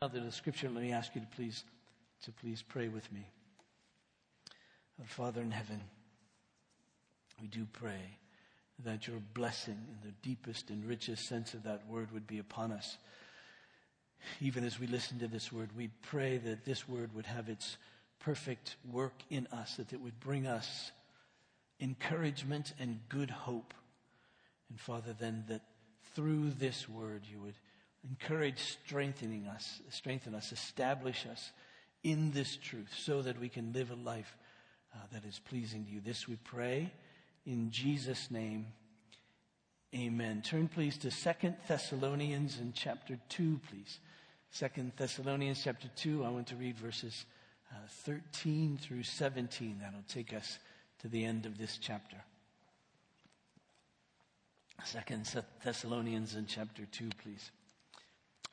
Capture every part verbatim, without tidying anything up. Another description. Let me ask you to please to please pray with me. Our Father in heaven, we do pray that your blessing in the deepest and richest sense of that word would be upon us. Even as we listen to this word, we pray that this word would have its perfect work in us, that it would bring us encouragement and good hope. And Father, then that through this word you would encourage strengthening us, strengthen us, establish us in this truth so that we can live a life uh, that is pleasing to you. This we pray in Jesus' name. Amen. Turn please to Second Thessalonians in chapter two, please. Second Thessalonians chapter two. I want to read verses uh, thirteen through seventeen. That'll take us to the end of this chapter. Second Thessalonians in chapter two, please.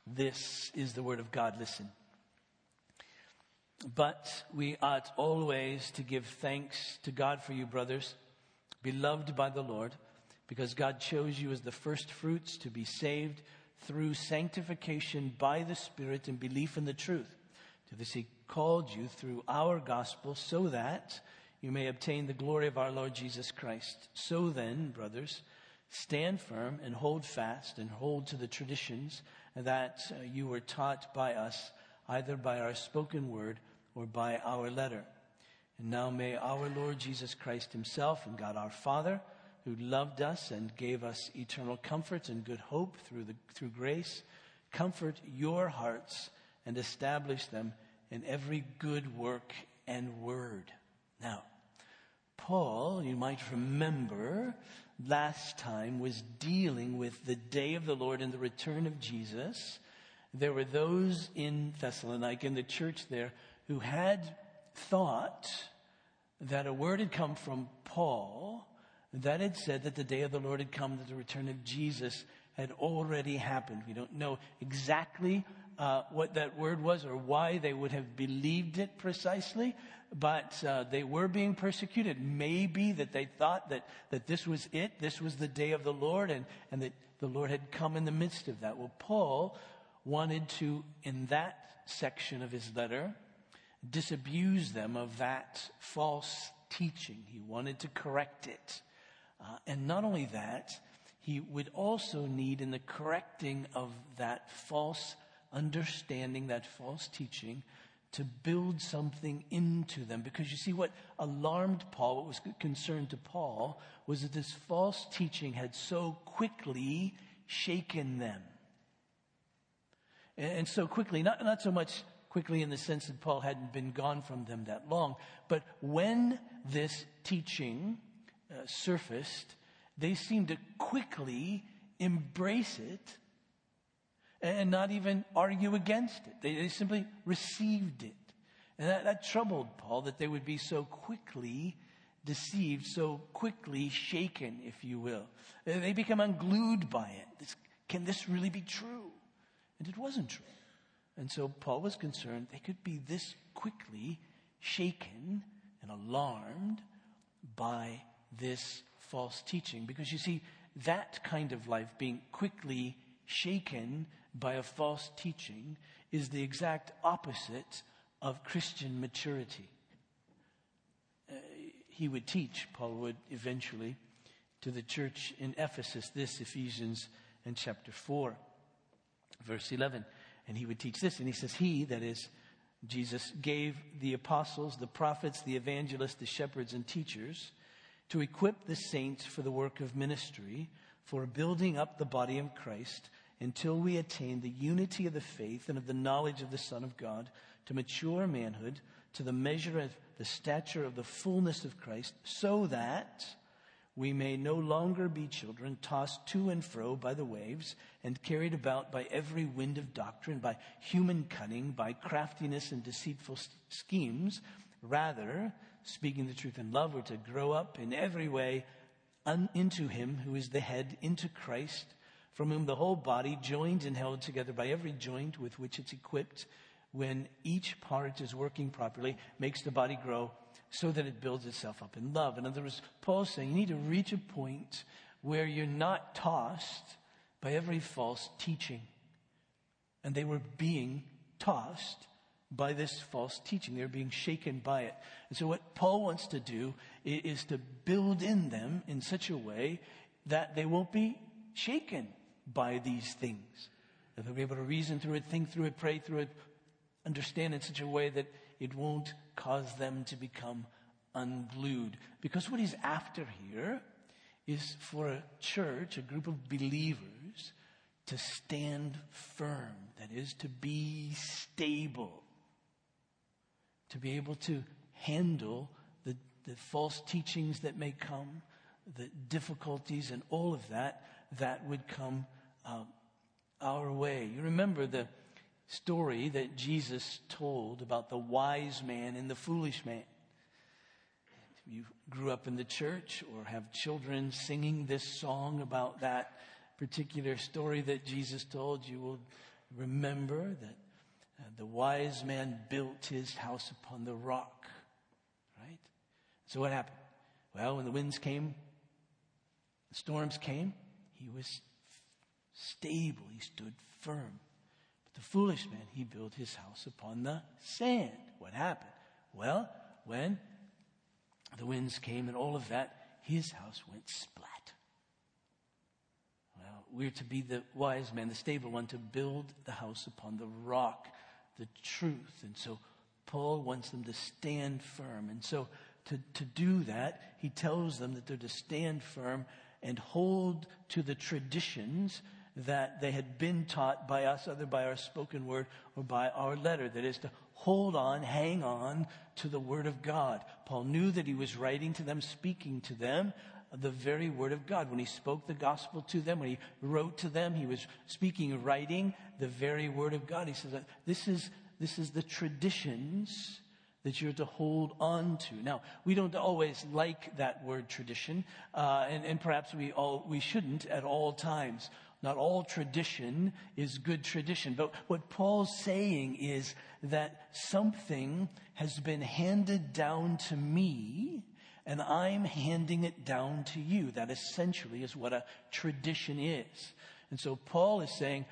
This is the word of God. Listen. But we ought always to give thanks to God for you, brothers, beloved by the Lord, because God chose you as the first fruits to be saved through sanctification by the Spirit and belief in the truth. To this he called you through our gospel so that you may obtain the glory of our Lord Jesus Christ. So then, brothers, stand firm and hold fast and hold to the traditions that you were taught by us, either by our spoken word or by our letter. And now may our Lord Jesus Christ himself and God our Father, who loved us and gave us eternal comfort and good hope through the through grace, comfort your hearts and establish them in every good work and word. Now, Paul, you might remember, last time was dealing with the day of the Lord and the return of Jesus. There were those in Thessalonica, in the church there, who had thought that a word had come from Paul that had said that the day of the Lord had come, that the return of Jesus had already happened. We don't know exactly uh, what that word was or why they would have believed it precisely, but uh, they were being persecuted. Maybe that they thought that, that this was it, this was the day of the Lord, and, and that the Lord had come in the midst of that. Well, Paul wanted to, in that section of his letter, disabuse them of that false teaching. He wanted to correct it. Uh, and not only that, he would also need in the correcting of that false understanding, that false teaching, to build something into them. Because you see, what alarmed Paul, what was concerned to Paul, was that this false teaching had so quickly shaken them. And, and so quickly, not, not so much quickly in the sense that Paul hadn't been gone from them that long, but when this teaching Uh, surfaced, they seemed to quickly embrace it and not even argue against it. They, they simply received it. And that, that troubled Paul, that they would be so quickly deceived, so quickly shaken, if you will. They, they become unglued by it. This, can this really be true? And it wasn't true. And so Paul was concerned they could be this quickly shaken and alarmed by this false teaching. Because you see, that kind of life, being quickly shaken by a false teaching, is the exact opposite of Christian maturity. Uh, he would teach, Paul would eventually, to the church in Ephesus, this Ephesians and chapter four, verse eleven. And he would teach this, and he says, he, that is Jesus, gave the apostles, the prophets, the evangelists, the shepherds, and teachers to equip the saints for the work of ministry, for building up the body of Christ, until we attain the unity of the faith and of the knowledge of the Son of God, to mature manhood, to the measure of the stature of the fullness of Christ, so that we may no longer be children tossed to and fro by the waves and carried about by every wind of doctrine, by human cunning, by craftiness and deceitful schemes. Rather, speaking the truth in love, we're to grow up in every way un- into him who is the head, into Christ, from whom the whole body, joined and held together by every joint with which it's equipped, when each part is working properly, makes the body grow so that it builds itself up in love. In other words, Paul's saying you need to reach a point where you're not tossed by every false teaching. And they were being tossed by this false teaching. They're being shaken by it. And so what Paul wants to do is to build in them in such a way that they won't be shaken by these things. That they'll be able to reason through it, think through it, pray through it, understand in such a way that it won't cause them to become unglued. Because what he's after here is for a church, a group of believers, to stand firm. That is, to be stable. To be able to handle the, the false teachings that may come, the difficulties and all of that, that would come uh, our way. You remember the story that Jesus told about the wise man and the foolish man. If you grew up in the church or have children singing this song about that particular story that Jesus told, you will remember that uh, the wise man built his house upon the rock, right? So what happened? Well, when the winds came, the storms came, he was stable. He stood firm. But the foolish man, he built his house upon the sand. What happened? Well, when the winds came and all of that, his house went splat. Well, we're to be the wise man, the stable one, to build the house upon the rock, the truth. And so Paul wants them to stand firm. And so to, to do that, he tells them that they're to stand firm and hold to the traditions that they had been taught by us, either by our spoken word or by our letter. That is, to hold on, hang on to the word of God. Paul knew that he was writing to them, speaking to them, the very word of God. When he spoke the gospel to them, when he wrote to them, he was speaking, writing the very word of God. He says, this is, this is the traditions that you're to hold on to. Now, we don't always like that word tradition, uh, and, and perhaps we all we shouldn't at all times. Not all tradition is good tradition. But what Paul's saying is that something has been handed down to me, and I'm handing it down to you. That essentially is what a tradition is. And so Paul is saying,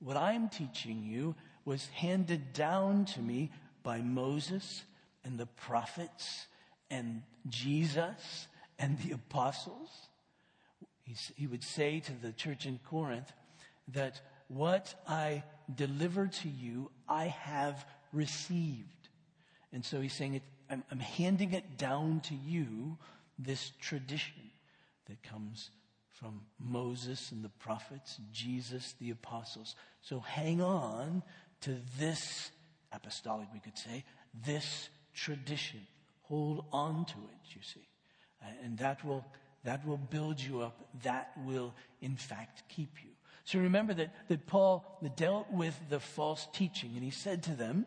what I'm teaching you was handed down to me by Moses and the prophets and Jesus and the apostles. He would say to the church in Corinth that what I deliver to you, I have received. And so he's saying, it, I'm, I'm handing it down to you, this tradition that comes from Moses and the prophets, Jesus, the apostles. So hang on to this apostolic, we could say, this tradition. Hold on to it, you see. And that will that will build you up. That will, in fact, keep you. So remember that, that Paul dealt with the false teaching. And he said to them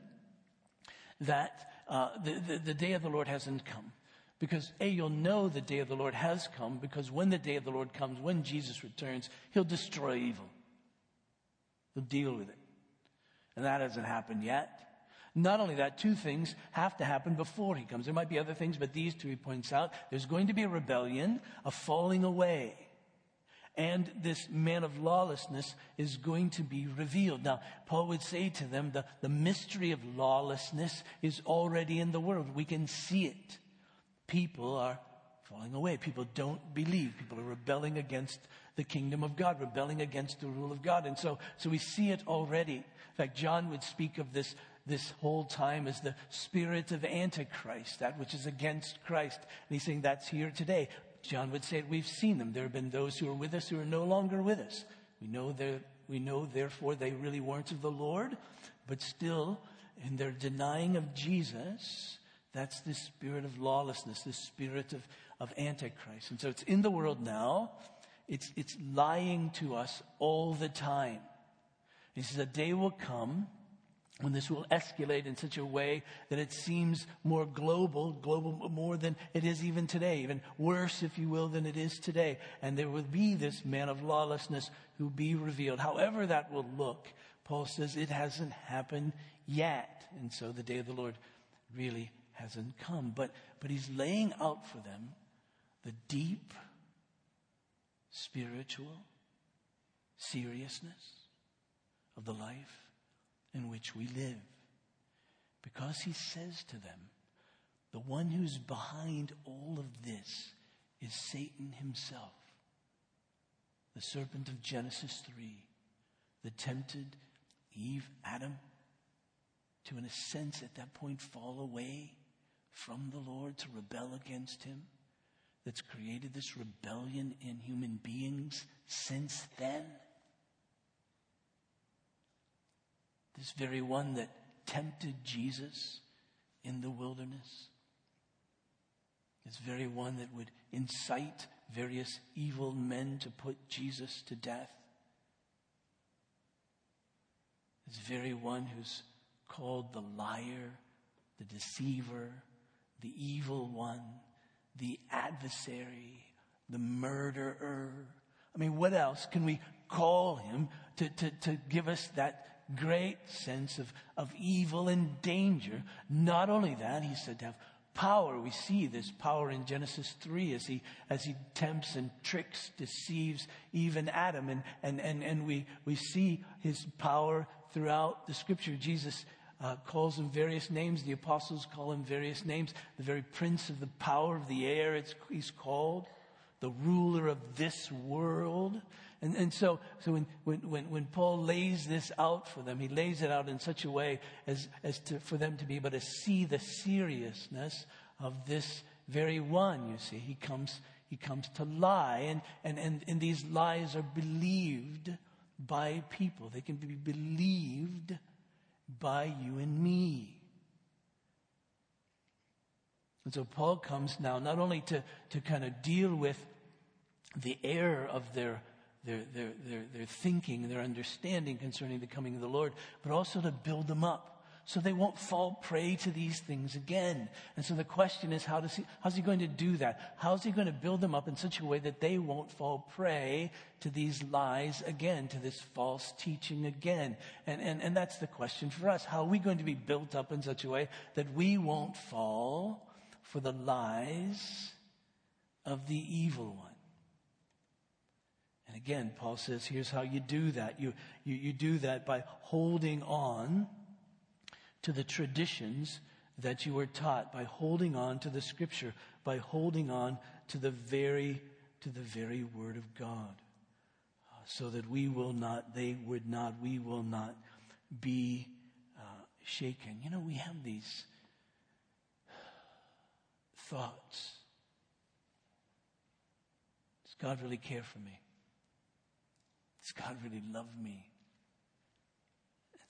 that uh, the, the, the day of the Lord hasn't come. Because, A, you'll know the day of the Lord has come. Because when the day of the Lord comes, when Jesus returns, he'll destroy evil. He'll deal with it. And that hasn't happened yet. Not only that, two things have to happen before he comes. There might be other things, but these two he points out. There's going to be a rebellion, a falling away. And this man of lawlessness is going to be revealed. Now, Paul would say to them, the, the mystery of lawlessness is already in the world. We can see it. People are falling away. People don't believe. People are rebelling against the kingdom of God, rebelling against the rule of God. And so, so we see it already. In fact, John would speak of this This whole time is the spirit of Antichrist, that which is against Christ. And he's saying that's here today. John would say, we've seen them. There have been those who are with us who are no longer with us. We know, we know therefore they really weren't of the Lord, but still in their denying of Jesus, that's this spirit of lawlessness, this spirit of, of Antichrist. And so it's in the world now. It's, it's lying to us all the time. He says a day will come when this will escalate in such a way that it seems more global, global more than it is even today, even worse, if you will, than it is today. And there will be this man of lawlessness who be revealed. However that will look, Paul says it hasn't happened yet. And so the day of the Lord really hasn't come. But, but he's laying out for them the deep spiritual seriousness of the life in which we live. Because he says to them, the one who's behind all of this is Satan himself. The serpent of Genesis three that tempted Eve, Adam, to in a sense at that point fall away from the Lord, to rebel against him, that's created this rebellion in human beings since then. This very one that tempted Jesus in the wilderness. This very one that would incite various evil men to put Jesus to death. This very one who's called the liar, the deceiver, the evil one, the adversary, the murderer. I mean, what else can we call him to, to, to give us that great sense of, of evil and danger? Not only that, he said to have power. We see this power in Genesis three as he as he tempts and tricks, deceives even Adam. And and, and, and we, we see his power throughout the scripture. Jesus uh, calls him various names. The apostles call him various names. The very prince of the power of the air, it's, he's called. The ruler of this world. And, and so, so when, when, when Paul lays this out for them, he lays it out in such a way as, as to, for them to be able to see the seriousness of this very one, you see. He comes, he comes to lie, and, and, and, and these lies are believed by people. They can be believed by you and me. And so Paul comes now not only to, to kind of deal with the error of their, their, their, their, their thinking, their understanding concerning the coming of the Lord, but also to build them up so they won't fall prey to these things again. And so the question is, how does he, how's he going to do that? How's he going to build them up in such a way that they won't fall prey to these lies again, to this false teaching again? And, and, and that's the question for us. How are we going to be built up in such a way that we won't fall for the lies of the evil one? And again, Paul says, here's how you do that. You, you, you do that by holding on to the traditions that you were taught, by holding on to the scripture, by holding on to the very, to the very word of God, uh, so that we will not, they would not, we will not be uh, shaken. You know, we have these thoughts. Does God really care for me? Does God really love me?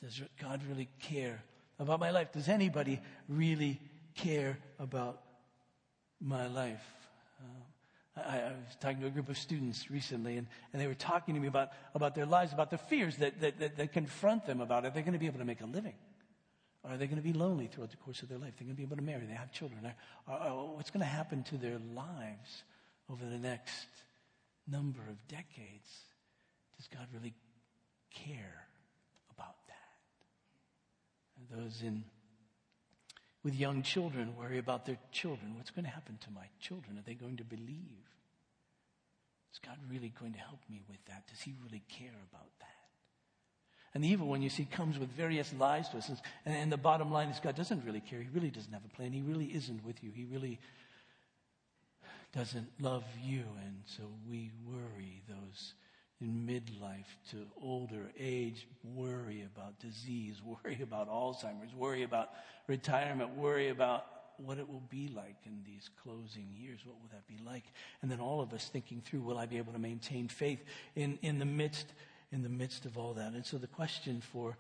Does God really care about my life? Does anybody really care about my life? Uh, I, I was talking to a group of students recently, and, and they were talking to me about, about their lives, about the fears that, that, that, that confront them about, are they going to be able to make a living? Are they going to be lonely throughout the course of their life? They're going to be able to marry. They have children. Are, are, are, what's going to happen to their lives over the next number of decades? Does God really care about that? And those in with young children worry about their children. What's going to happen to my children? Are they going to believe? Is God really going to help me with that? Does he really care about that? And the evil one, you see, comes with various lies to us. And, and the bottom line is God doesn't really care. He really doesn't have a plan. He really isn't with you. He really doesn't love you. And so we worry, those in midlife to older age, worry about disease, worry about Alzheimer's, worry about retirement, worry about what it will be like in these closing years. What will that be like? And then all of us thinking through, will I be able to maintain faith in, in the midst in the midst of all that? And so the question for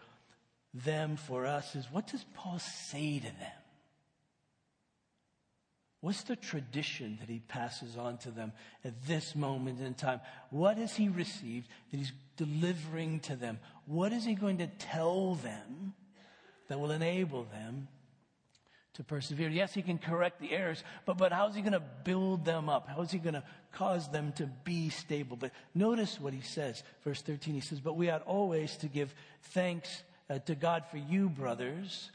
them, for us, is what does Paul say to them? What's the tradition that he passes on to them at this moment in time? What has he received that he's delivering to them? What is he going to tell them that will enable them to persevere? Yes, he can correct the errors, but, but how is he going to build them up? How is he going to cause them to be stable? But notice what he says, verse thirteen, he says, but we ought always to give thanks uh, to God for you, brothers,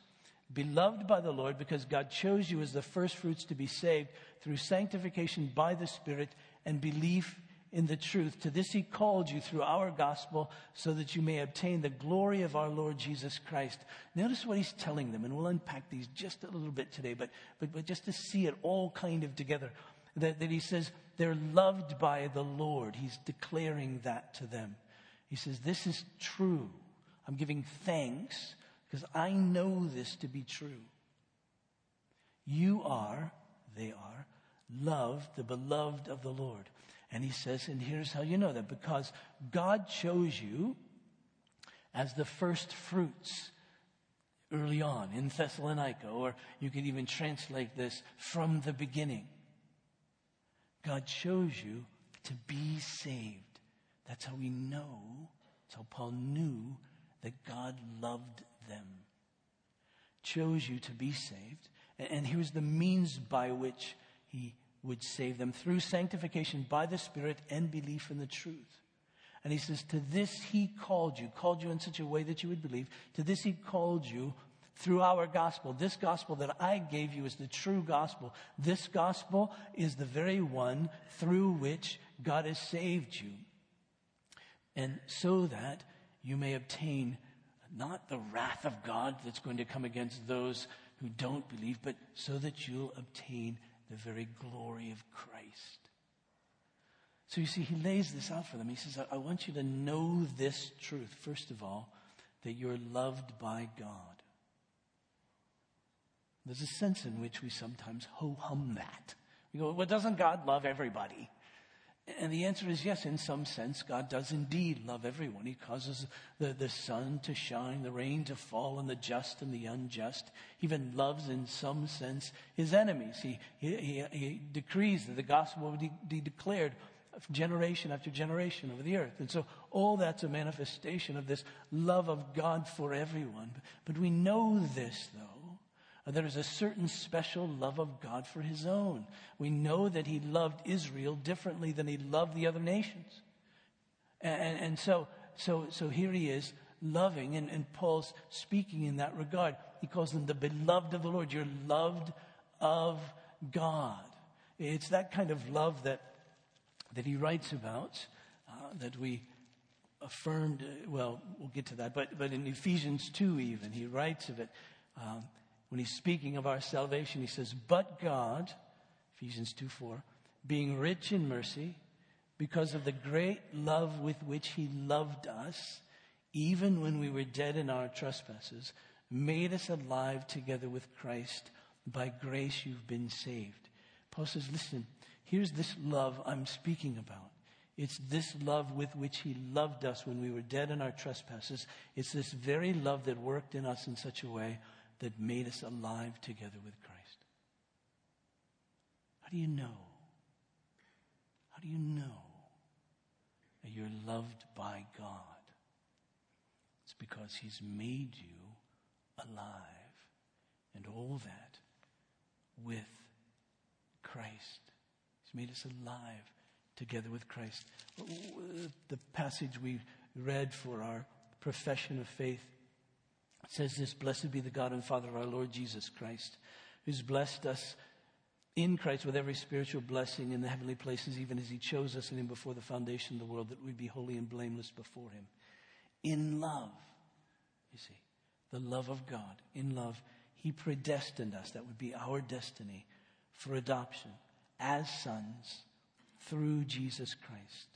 beloved by the Lord, because God chose you as the first fruits to be saved through sanctification by the Spirit and belief in the truth. To this he called you through our gospel so that you may obtain the glory of our Lord Jesus Christ. Notice what he's telling them, and we'll unpack these just a little bit today, but, but, but just to see it all kind of together. That, that he says, they're loved by the Lord. He's declaring that to them. He says, this is true. I'm giving thanks because I know this to be true. You are, they are, loved, the beloved of the Lord. And he says, and here's how you know that. Because God chose you as the first fruits early on in Thessalonica. Or you could even translate this from the beginning. God chose you to be saved. That's how we know. That's how Paul knew that God loved them. Chose you to be saved. And here's the means by which he would save them. Through sanctification by the Spirit and belief in the truth. And he says, to this he called you. Called you in such a way that you would believe. To this he called you through our gospel. This gospel that I gave you is the true gospel. This gospel is the very one through which God has saved you. And so that you may obtain not the wrath of God that's going to come against those who don't believe, but so that you'll obtain the very glory of Christ. So you see, he lays this out for them. He says, I want you to know this truth, first of all, that you're loved by God. There's a sense in which we sometimes ho-hum that. We go, well, doesn't God love everybody? And the answer is yes, in some sense, God does indeed love everyone. He causes the, the sun to shine, the rain to fall, and the just and the unjust. He even loves, in some sense, his enemies. He, he, he decrees that the gospel would be declared generation after generation over the earth. And so all that's a manifestation of this love of God for everyone. But we know this, though. There is a certain special love of God for his own. We know that he loved Israel differently than he loved the other nations. And, and so, so, so here he is loving, and, and Paul's speaking in that regard. He calls them the beloved of the Lord. You're loved of God. It's that kind of love that, that he writes about, uh, that we affirmed. Uh, well, we'll get to that. But, but in Ephesians two even, he writes of it. Um, When he's speaking of our salvation, he says, but God, Ephesians two four, being rich in mercy, because of the great love with which he loved us, even when we were dead in our trespasses, made us alive together with Christ. By grace you've been saved. Paul says, listen, here's this love I'm speaking about. It's this love with which he loved us when we were dead in our trespasses. It's this very love that worked in us in such a way that made us alive together with Christ. How do you know? How do you know that you're loved by God? It's because he's made you alive, and all that with Christ. He's made us alive together with Christ. The passage we read for our profession of faith, it says this: blessed be the God and Father of our Lord Jesus Christ, who's blessed us in Christ with every spiritual blessing in the heavenly places, even as he chose us in him before the foundation of the world, that we be holy and blameless before him. In love, you see, the love of God. In love, he predestined us. That would be our destiny, for adoption as sons through Jesus Christ.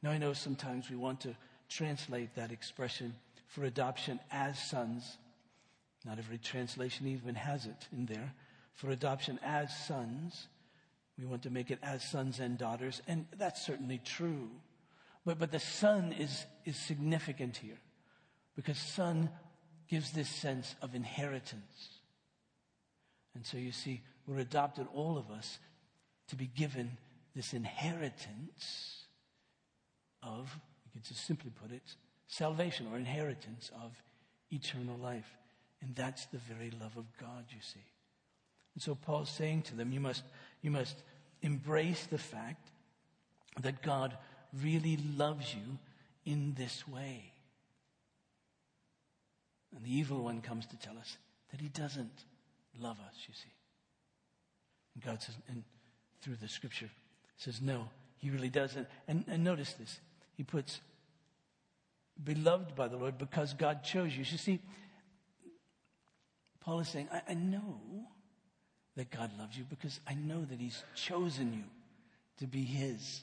Now, I know sometimes we want to translate that expression, for adoption as sons. Not every translation even has it in there. For adoption as sons. We want to make it as sons and daughters. And that's certainly true. But, but the son is, is significant here. Because son gives this sense of inheritance. And so you see, we're adopted, all of us, to be given this inheritance of, you could just simply put it, salvation or inheritance of eternal life. And that's the very love of God, you see. And so Paul's saying to them, you must, you must embrace the fact that God really loves you in this way. And the evil one comes to tell us that he doesn't love us, you see. And God says, and through the scripture, says, no, He really does it. And, and notice this. He puts, beloved by the Lord because God chose you. So you see, Paul is saying, I, I know that God loves you because I know that he's chosen you to be his.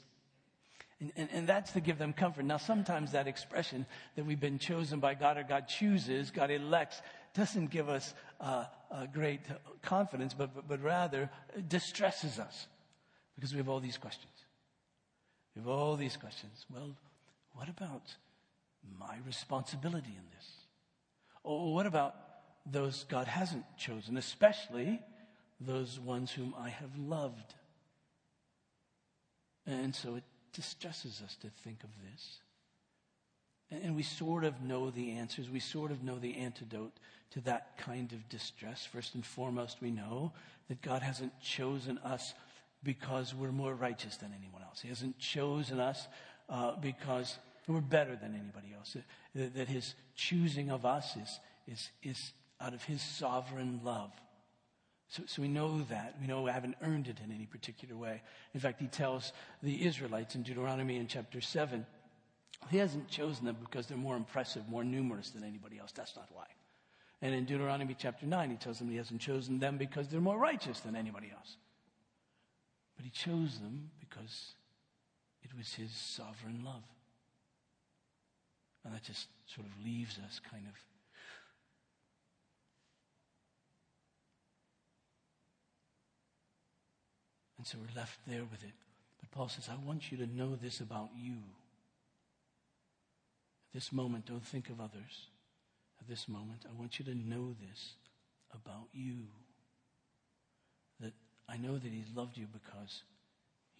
And, and, and that's to give them comfort. Now, sometimes that expression that we've been chosen by God or God chooses, God elects, doesn't give us uh, a great confidence, but, but, but rather distresses us because we have all these questions. We have all these questions. Well, what about my responsibility in this? Or what about those God hasn't chosen, especially those ones whom I have loved? And so it distresses us to think of this. And we sort of know the answers. We sort of know the antidote to that kind of distress. First and foremost, we know that God hasn't chosen us because we're more righteous than anyone else. He hasn't chosen us uh, because we're better than anybody else. That, that his choosing of us is, is, is out of his sovereign love. So, so we know that. We know we haven't earned it in any particular way. In fact, he tells the Israelites in Deuteronomy in chapter seven, he hasn't chosen them because they're more impressive, more numerous than anybody else. That's not why. And in Deuteronomy chapter nine, he tells them he hasn't chosen them because they're more righteous than anybody else. But he chose them because it was his sovereign love. And that just sort of leaves us kind of so we're left there with it. But Paul says, I want you to know this about you. At this moment, don't think of others. At this moment, I want you to know this about you. That I know that he's loved you because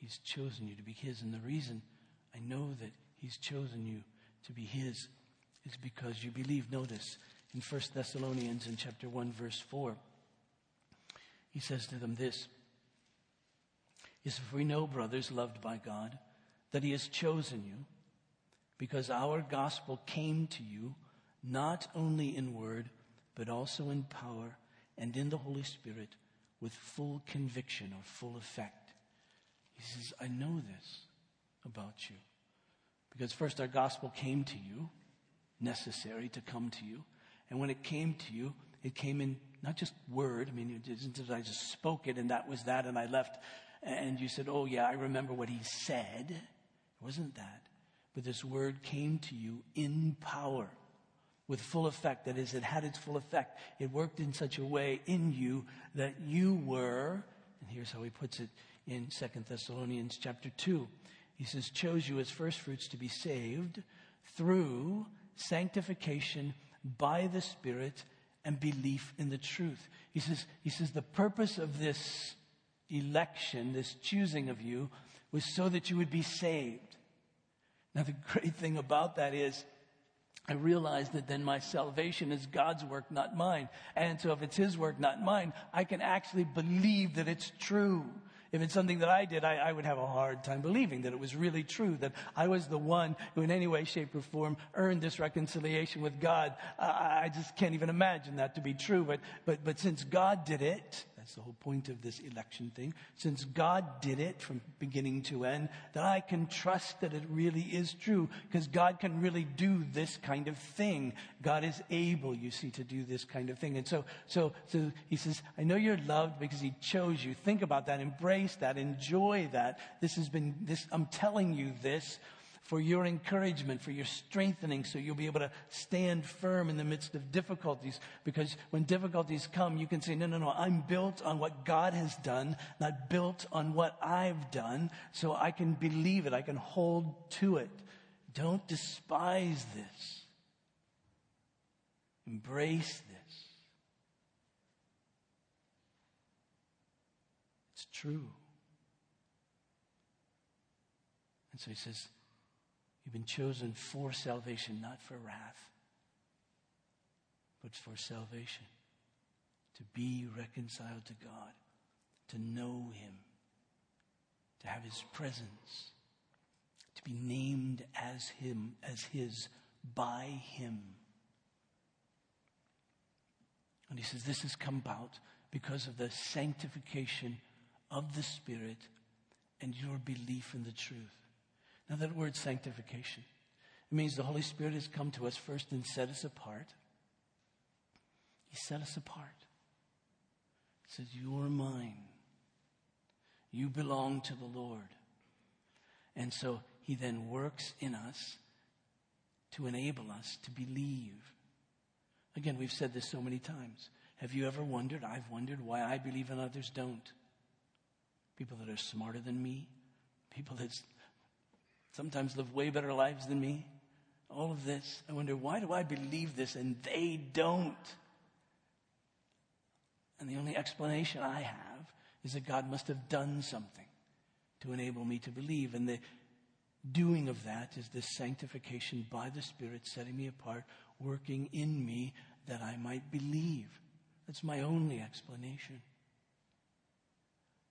he's chosen you to be his. And the reason I know that he's chosen you to be his is because you believe. Notice in First Thessalonians in chapter one, verse four, he says to them this, is if we know, brothers, loved by God, that he has chosen you because our gospel came to you not only in word, but also in power and in the Holy Spirit with full conviction or full effect. He says, I know this about you because first our gospel came to you, necessary to come to you. And when it came to you, it came in not just word. I mean, it isn't that I just spoke it and that was that and I left. And you said, oh, yeah, I remember what he said. It wasn't that. But this word came to you in power with full effect. That is, it had its full effect. It worked in such a way in you that you were, and here's how he puts it in Second Thessalonians chapter two. He says, chose you as firstfruits to be saved through sanctification by the Spirit and belief in the truth. He says, he says the purpose of this election, this choosing of you, was so that you would be saved. Now, the great thing about that is I realize that then my salvation is God's work, not mine. And so if it's his work, not mine, I can actually believe that it's true. If it's something that I did, I, I would have a hard time believing that it was really true, that I was the one who in any way, shape, or form earned this reconciliation with God. I, I just can't even imagine that to be true. But, but, but since God did it, that's the whole point of this election thing. Since God did it from beginning to end, that I can trust that it really is true because God can really do this kind of thing. God is able, you see, to do this kind of thing. And so, so, so he says, I know you're loved because he chose you. Think about that. Embrace that. Enjoy that. This has been this. I'm telling you this for your encouragement, for your strengthening, so you'll be able to stand firm in the midst of difficulties. Because when difficulties come, you can say, no, no, no, I'm built on what God has done, not built on what I've done, so I can believe it, I can hold to it. Don't despise this. Embrace this. It's true. And so he says, you've been chosen for salvation, not for wrath, but for salvation. To be reconciled to God, to know him, to have his presence, to be named as him, as his, by him. And he says this has come about because of the sanctification of the Spirit and your belief in the truth. Now that word sanctification, it means the Holy Spirit has come to us first and set us apart. He set us apart. He says, you are mine. You belong to the Lord. And so he then works in us to enable us to believe. Again, we've said this so many times. Have you ever wondered, I've wondered why I believe and others don't? People that are smarter than me, people that sometimes live way better lives than me, all of this. I wonder, why do I believe this and they don't? And the only explanation I have is that God must have done something to enable me to believe. And the doing of that is this sanctification by the Spirit, setting me apart, working in me that I might believe. That's my only explanation.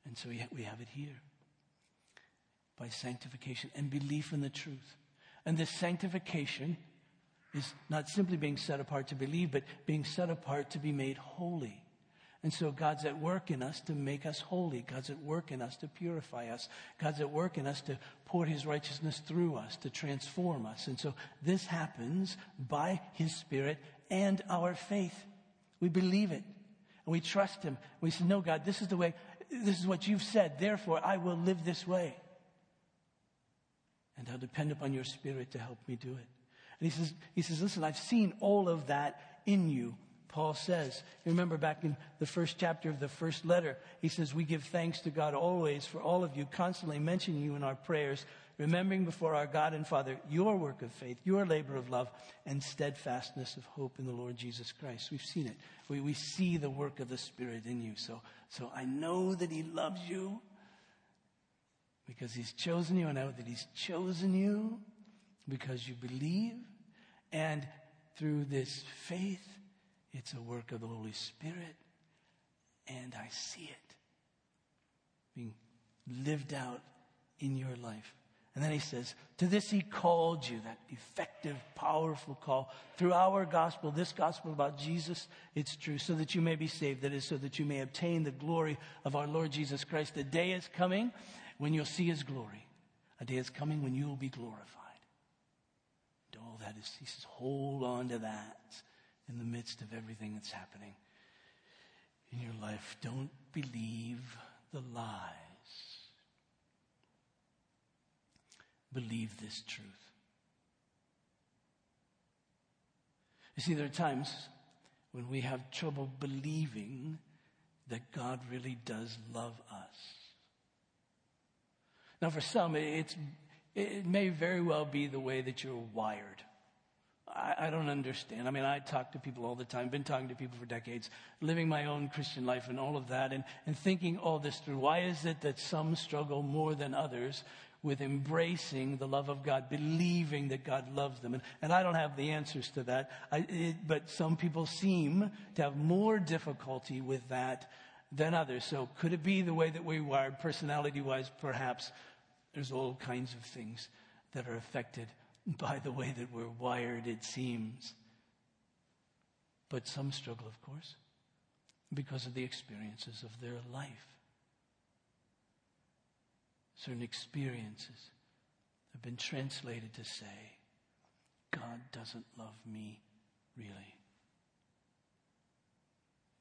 And so we have it here by sanctification and belief in the truth. And this sanctification is not simply being set apart to believe, but being set apart to be made holy. And so God's at work in us to make us holy. God's at work in us to purify us. God's at work in us to pour his righteousness through us, to transform us. And so this happens by his Spirit and our faith. We believe it and we trust him. We say, no, God, this is the way. This is what you've said. Therefore, I will live this way. And I'll depend upon your Spirit to help me do it. And he says, he says, listen, I've seen all of that in you. Paul says, you remember back in the first chapter of the first letter, he says, we give thanks to God always for all of you, constantly mentioning you in our prayers, remembering before our God and Father your work of faith, your labor of love, and steadfastness of hope in the Lord Jesus Christ. We've seen it. We, we see the work of the Spirit in you. So, so I know that he loves you because he's chosen you. I know that he's chosen you because you believe. And through this faith, it's a work of the Holy Spirit, and I see it being lived out in your life. And then he says, to this he called you, that effective, powerful call, through our gospel, this gospel about Jesus, it's true, so that you may be saved. That is, so that you may obtain the glory of our Lord Jesus Christ. The day is coming when you'll see his glory. A day is coming when you'll be glorified. And all that is, he says, hold on to that. In the midst of everything that's happening in your life, don't believe the lies. Believe this truth. You see, there are times when we have trouble believing that God really does love us. Now, for some, it's, it may very well be the way that you're wired. I don't understand. I mean, I talk to people all the time, been talking to people for decades, living my own Christian life and all of that, and, and thinking all this through. Why is it that some struggle more than others with embracing the love of God, believing that God loves them? And, and I don't have the answers to that, I, it, but some people seem to have more difficulty with that than others. So could it be the way that we wired, personality-wise? Perhaps there's all kinds of things that are affected by the way that we're wired, it seems. But some struggle, of course, because of the experiences of their life. Certain experiences have been translated to say, God doesn't love me really.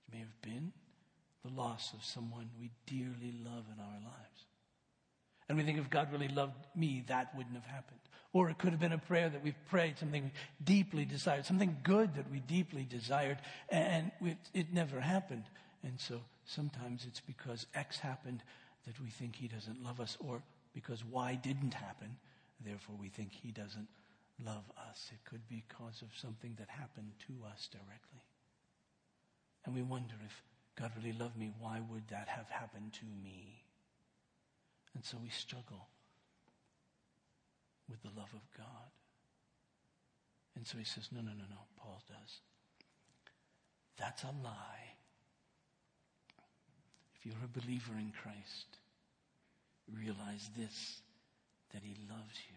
It may have been the loss of someone we dearly love in our lives. And we think, if God really loved me, that wouldn't have happened. Or it could have been a prayer that we've prayed, something we deeply desired, something good that we deeply desired, and we, it never happened. And so sometimes it's because X happened that we think he doesn't love us, or because Y didn't happen, therefore we think he doesn't love us. It could be because of something that happened to us directly. And we wonder, if God really loved me, why would that have happened to me? And so we struggle with the love of God. And so he says, no, no, no, no, Paul does. That's a lie. If you're a believer in Christ, realize this, that he loves you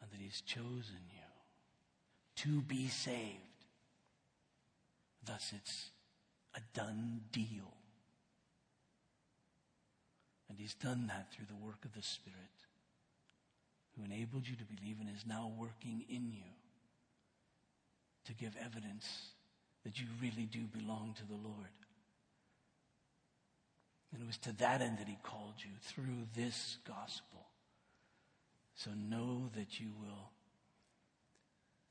and that he's chosen you to be saved. Thus, it's a done deal. And he's done that through the work of the Spirit, who enabled you to believe and is now working in you to give evidence that you really do belong to the Lord. And it was to that end that he called you through this gospel. So know that you will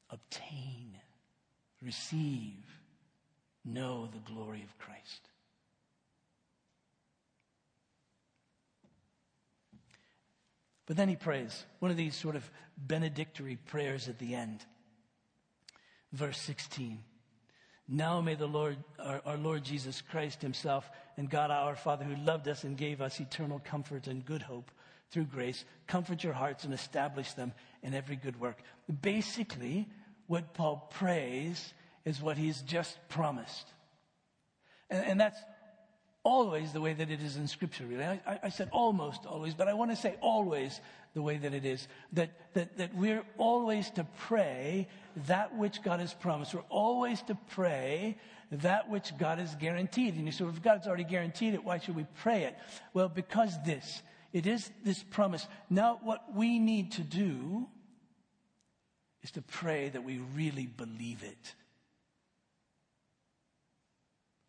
obtain, receive, know the glory of Christ. But then he prays one of these sort of benedictory prayers at the end. Verse sixteen. Now may the Lord, our, our Lord Jesus Christ himself and God our Father, who loved us and gave us eternal comfort and good hope through grace, comfort your hearts and establish them in every good work. Basically, what Paul prays is what he's just promised. And, and that's always the way that it is in Scripture, really. I, I said almost always, but I want to say always the way that it is. That, that, that we're always to pray that which God has promised. We're always to pray that which God has guaranteed. And you say, well, if God's already guaranteed it, why should we pray it? Well, because this. It is this promise. Now, what we need to do is to pray that we really believe it.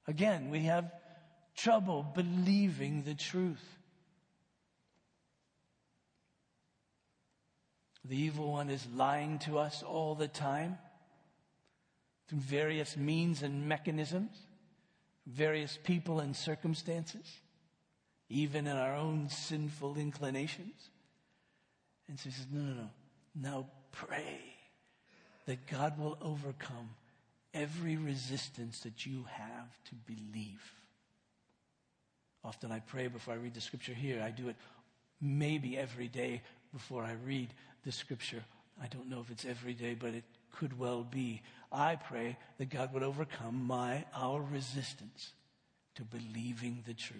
Again, we have trouble believing the truth. The evil one is lying to us all the time through various means and mechanisms, various people and circumstances, even in our own sinful inclinations. And so he says, no, no, no. Now pray that God will overcome every resistance that you have to believe. Often I pray before I read the Scripture here. I do it maybe every day before I read the Scripture. I don't know if it's every day, but it could well be. I pray that God would overcome my, our resistance to believing the truth.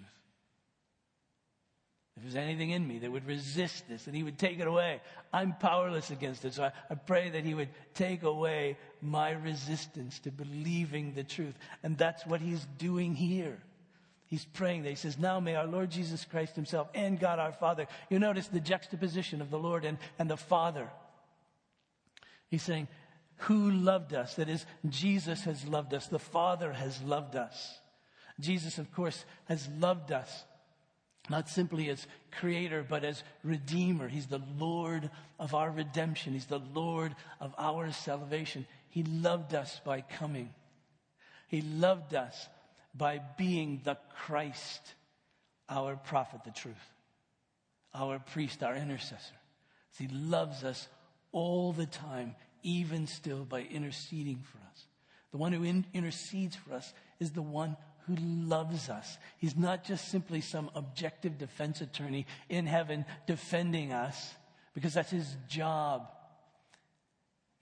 If there's anything in me that would resist this, and he would take it away. I'm powerless against it. So I, I pray that he would take away my resistance to believing the truth. And that's what he's doing here. He's praying that. He says, now may our Lord Jesus Christ himself and God our Father. You notice the juxtaposition of the Lord and, and the Father. He's saying, who loved us? That is, Jesus has loved us. The Father has loved us. Jesus, of course, has loved us. Not simply as creator, but as redeemer. He's the Lord of our redemption. He's the Lord of our salvation. He loved us by coming. He loved us by being the Christ, our prophet, the truth, our priest, our intercessor. He loves us all the time, even still by interceding for us. The one who in- intercedes for us is the one who loves us. He's not just simply some objective defense attorney in heaven defending us, because that's his job.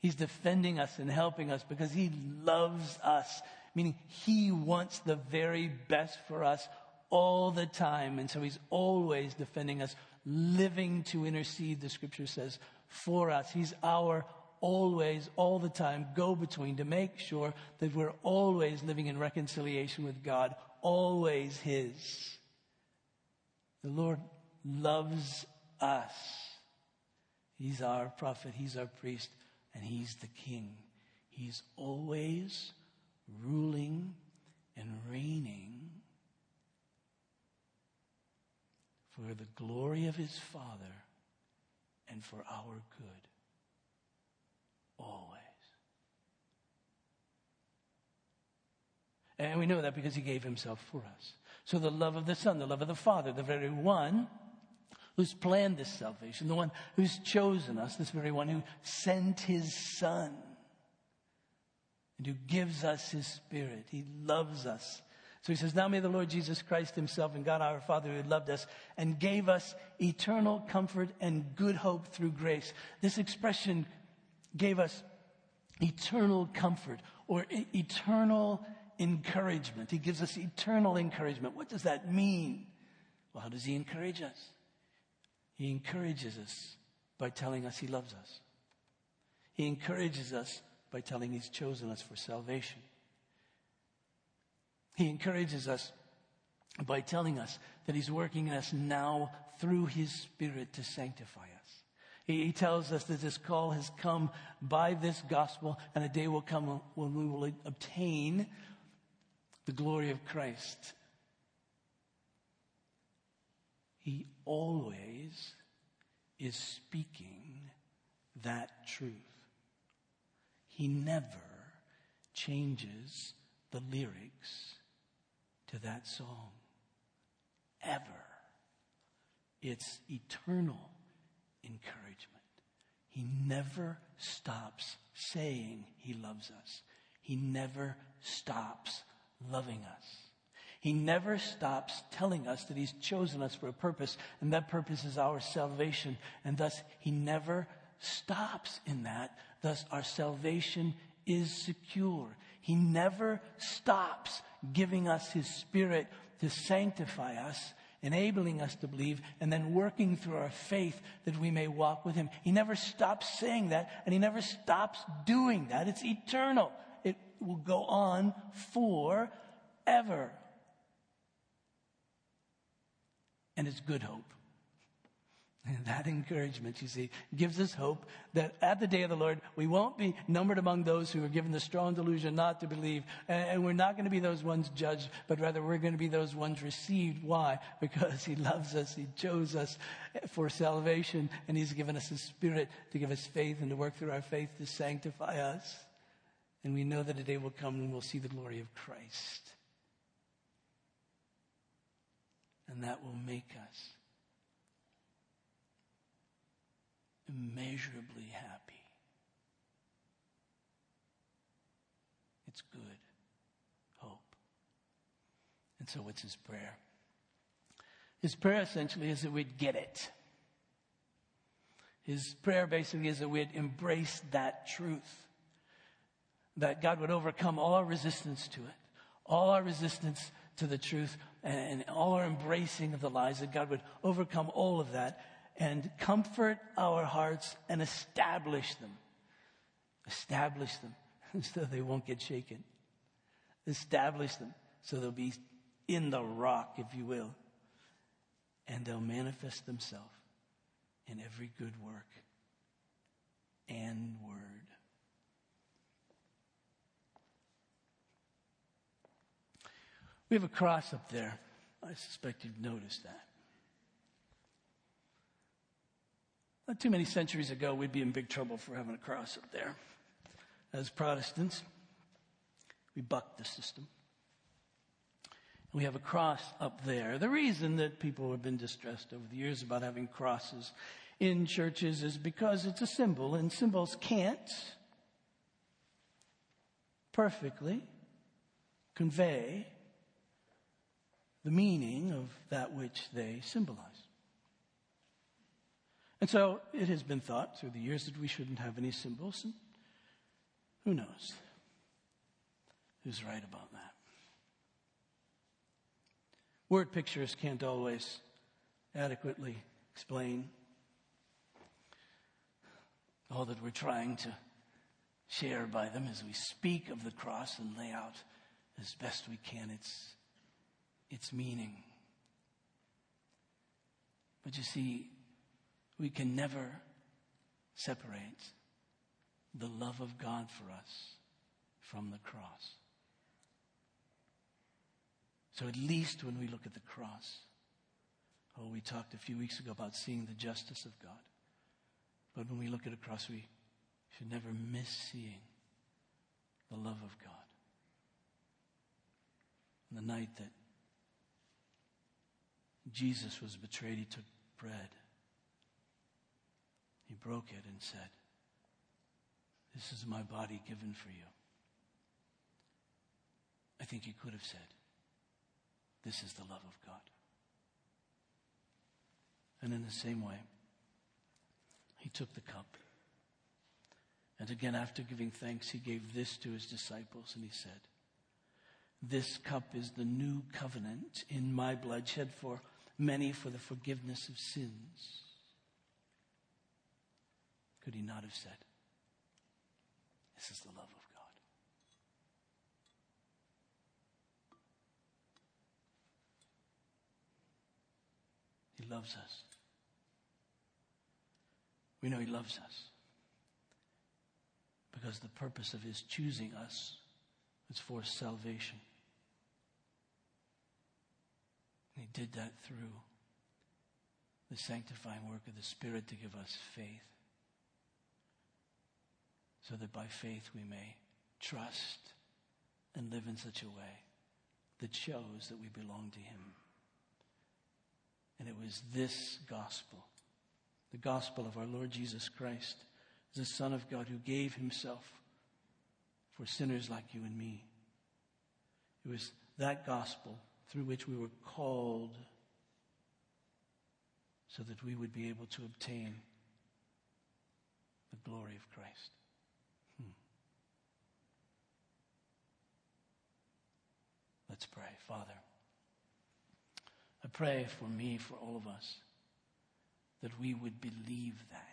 He's defending us and helping us because he loves us. Meaning he wants the very best for us all the time. And so he's always defending us, living to intercede, the Scripture says, for us. He's our always, all the time, go-between to make sure that we're always living in reconciliation with God, always his. The Lord loves us. He's our prophet, he's our priest, and he's the king. He's always ruling and reigning for the glory of his Father and for our good. Always. And we know that because he gave himself for us. So the love of the Son, the love of the Father, the very one who's planned this salvation, the one who's chosen us, this very one who sent his Son, and who gives us his Spirit. He loves us. So he says, now may the Lord Jesus Christ himself and God our Father, who loved us and gave us eternal comfort and good hope through grace. This expression, gave us eternal comfort or eternal encouragement. He gives us eternal encouragement. What does that mean? Well, how does he encourage us? He encourages us by telling us he loves us. He encourages us by telling he's chosen us for salvation. He encourages us by telling us that he's working in us now through his Spirit to sanctify us. He, he tells us that this call has come by this gospel, and a day will come when we will obtain the glory of Christ. He always is speaking that truth. He never changes the lyrics to that song. Ever. It's eternal encouragement. He never stops saying he loves us. He never stops loving us. He never stops telling us that he's chosen us for a purpose, and that purpose is our salvation. And thus, he never stops in that. Thus, our salvation is secure. He never stops giving us his Spirit to sanctify us, enabling us to believe, and then working through our faith that we may walk with him. He never stops saying that, and he never stops doing that. It's eternal. It will go on forever. And it's good hope. And that encouragement, you see, gives us hope that at the day of the Lord, we won't be numbered among those who are given the strong delusion not to believe. And we're not going to be those ones judged, but rather we're going to be those ones received. Why? Because he loves us. He chose us for salvation. And he's given us his Spirit to give us faith and to work through our faith to sanctify us. And we know that a day will come when we'll see the glory of Christ. And that will make us immeasurably happy. It's good hope. And so what's his prayer? His prayer essentially is that we'd get it. His prayer basically is that we'd embrace that truth. That God would overcome all our resistance to it. All our resistance to the truth and all our embracing of the lies, that God would overcome all of that and comfort our hearts and establish them. Establish them so they won't get shaken. Establish them so they'll be in the rock, if you will. And they'll manifest themselves in every good work and word. We have a cross up there. I suspect you've noticed that. Not too many centuries ago, we'd be in big trouble for having a cross up there. As Protestants, we bucked the system. We have a cross up there. The reason that people have been distressed over the years about having crosses in churches is because it's a symbol, and symbols can't perfectly convey the meaning of that which they symbolize. And so it has been thought through the years that we shouldn't have any symbols. And who knows who's right about that? Word pictures can't always adequately explain all that we're trying to share by them as we speak of the cross and lay out as best we can its its meaning. But you see, we can never separate the love of God for us from the cross. So at least when we look at the cross, oh, we talked a few weeks ago about seeing the justice of God. But when we look at a cross, we should never miss seeing the love of God. On the night that Jesus was betrayed, he took bread. He broke it and said, "This is my body given for you." I think he could have said, "This is the love of God." And in the same way, he took the cup. And again, after giving thanks, he gave this to his disciples and he said, "This cup is the new covenant in my blood shed for many for the forgiveness of sins." Could he not have said, "This is the love of God"? loves us. We know He loves us because the purpose of His choosing us is for salvation. And He did that through the sanctifying work of the Spirit to give us faith, so that by faith we may trust and live in such a way that shows that we belong to Him. And it was this gospel, the gospel of our Lord Jesus Christ, the Son of God, who gave Himself for sinners like you and me. It was that gospel through which we were called so that we would be able to obtain the glory of Christ. Hmm. Let's pray. Father, I pray for me, for all of us, that we would believe that.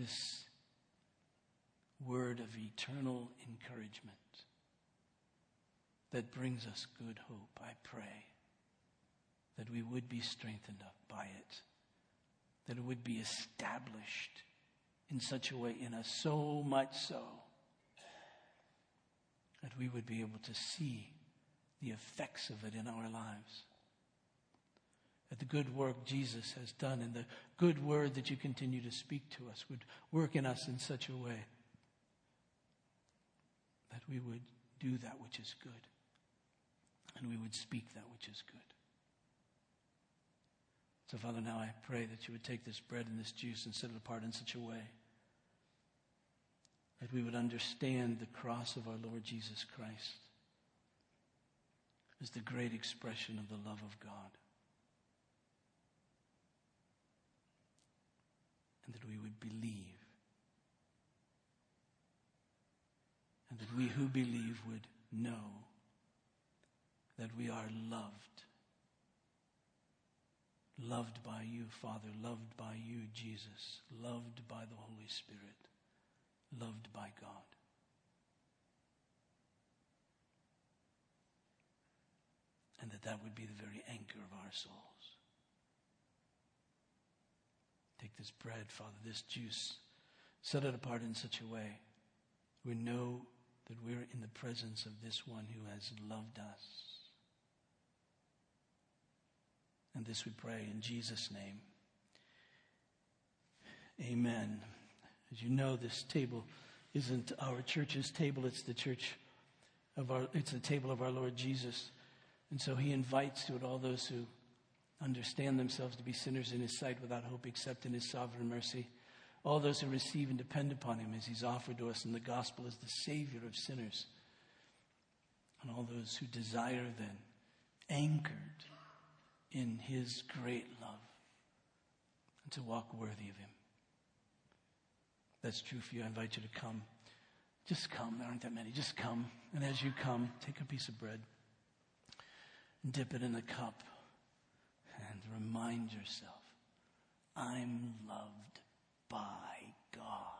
This word of eternal encouragement that brings us good hope, I pray that we would be strengthened up by it, that it would be established in such a way in us, so much so that we would be able to see the effects of it in our lives. That the good work Jesus has done and the good word that you continue to speak to us would work in us in such a way that we would do that which is good, and we would speak that which is good. So, Father, now I pray that you would take this bread and this juice and set it apart in such a way that we would understand the cross of our Lord Jesus Christ as the great expression of the love of God, and that we would believe, and that we who believe would know that we are loved. Loved by you, Father. Loved by you, Jesus. Loved by the Holy Spirit. Loved by God. And that that would be the very anchor of our souls. Take this bread, Father, this juice. Set it apart in such a way we know that we're in the presence of this one who has loved us. And this we pray in Jesus' name. Amen. As you know, this table isn't our church's table. It's the church of our, it's the table of our Lord Jesus. And so He invites to it all those who understand themselves to be sinners in His sight without hope except in His sovereign mercy. All those who receive and depend upon Him as He's offered to us in the gospel as the Savior of sinners. And all those who desire then, anchored in His great love, and to walk worthy of Him. That's true for you. I invite you to come. Just come. There aren't that many. Just come. And as you come, take a piece of bread, and dip it in a cup, and remind yourself, I'm loved by God.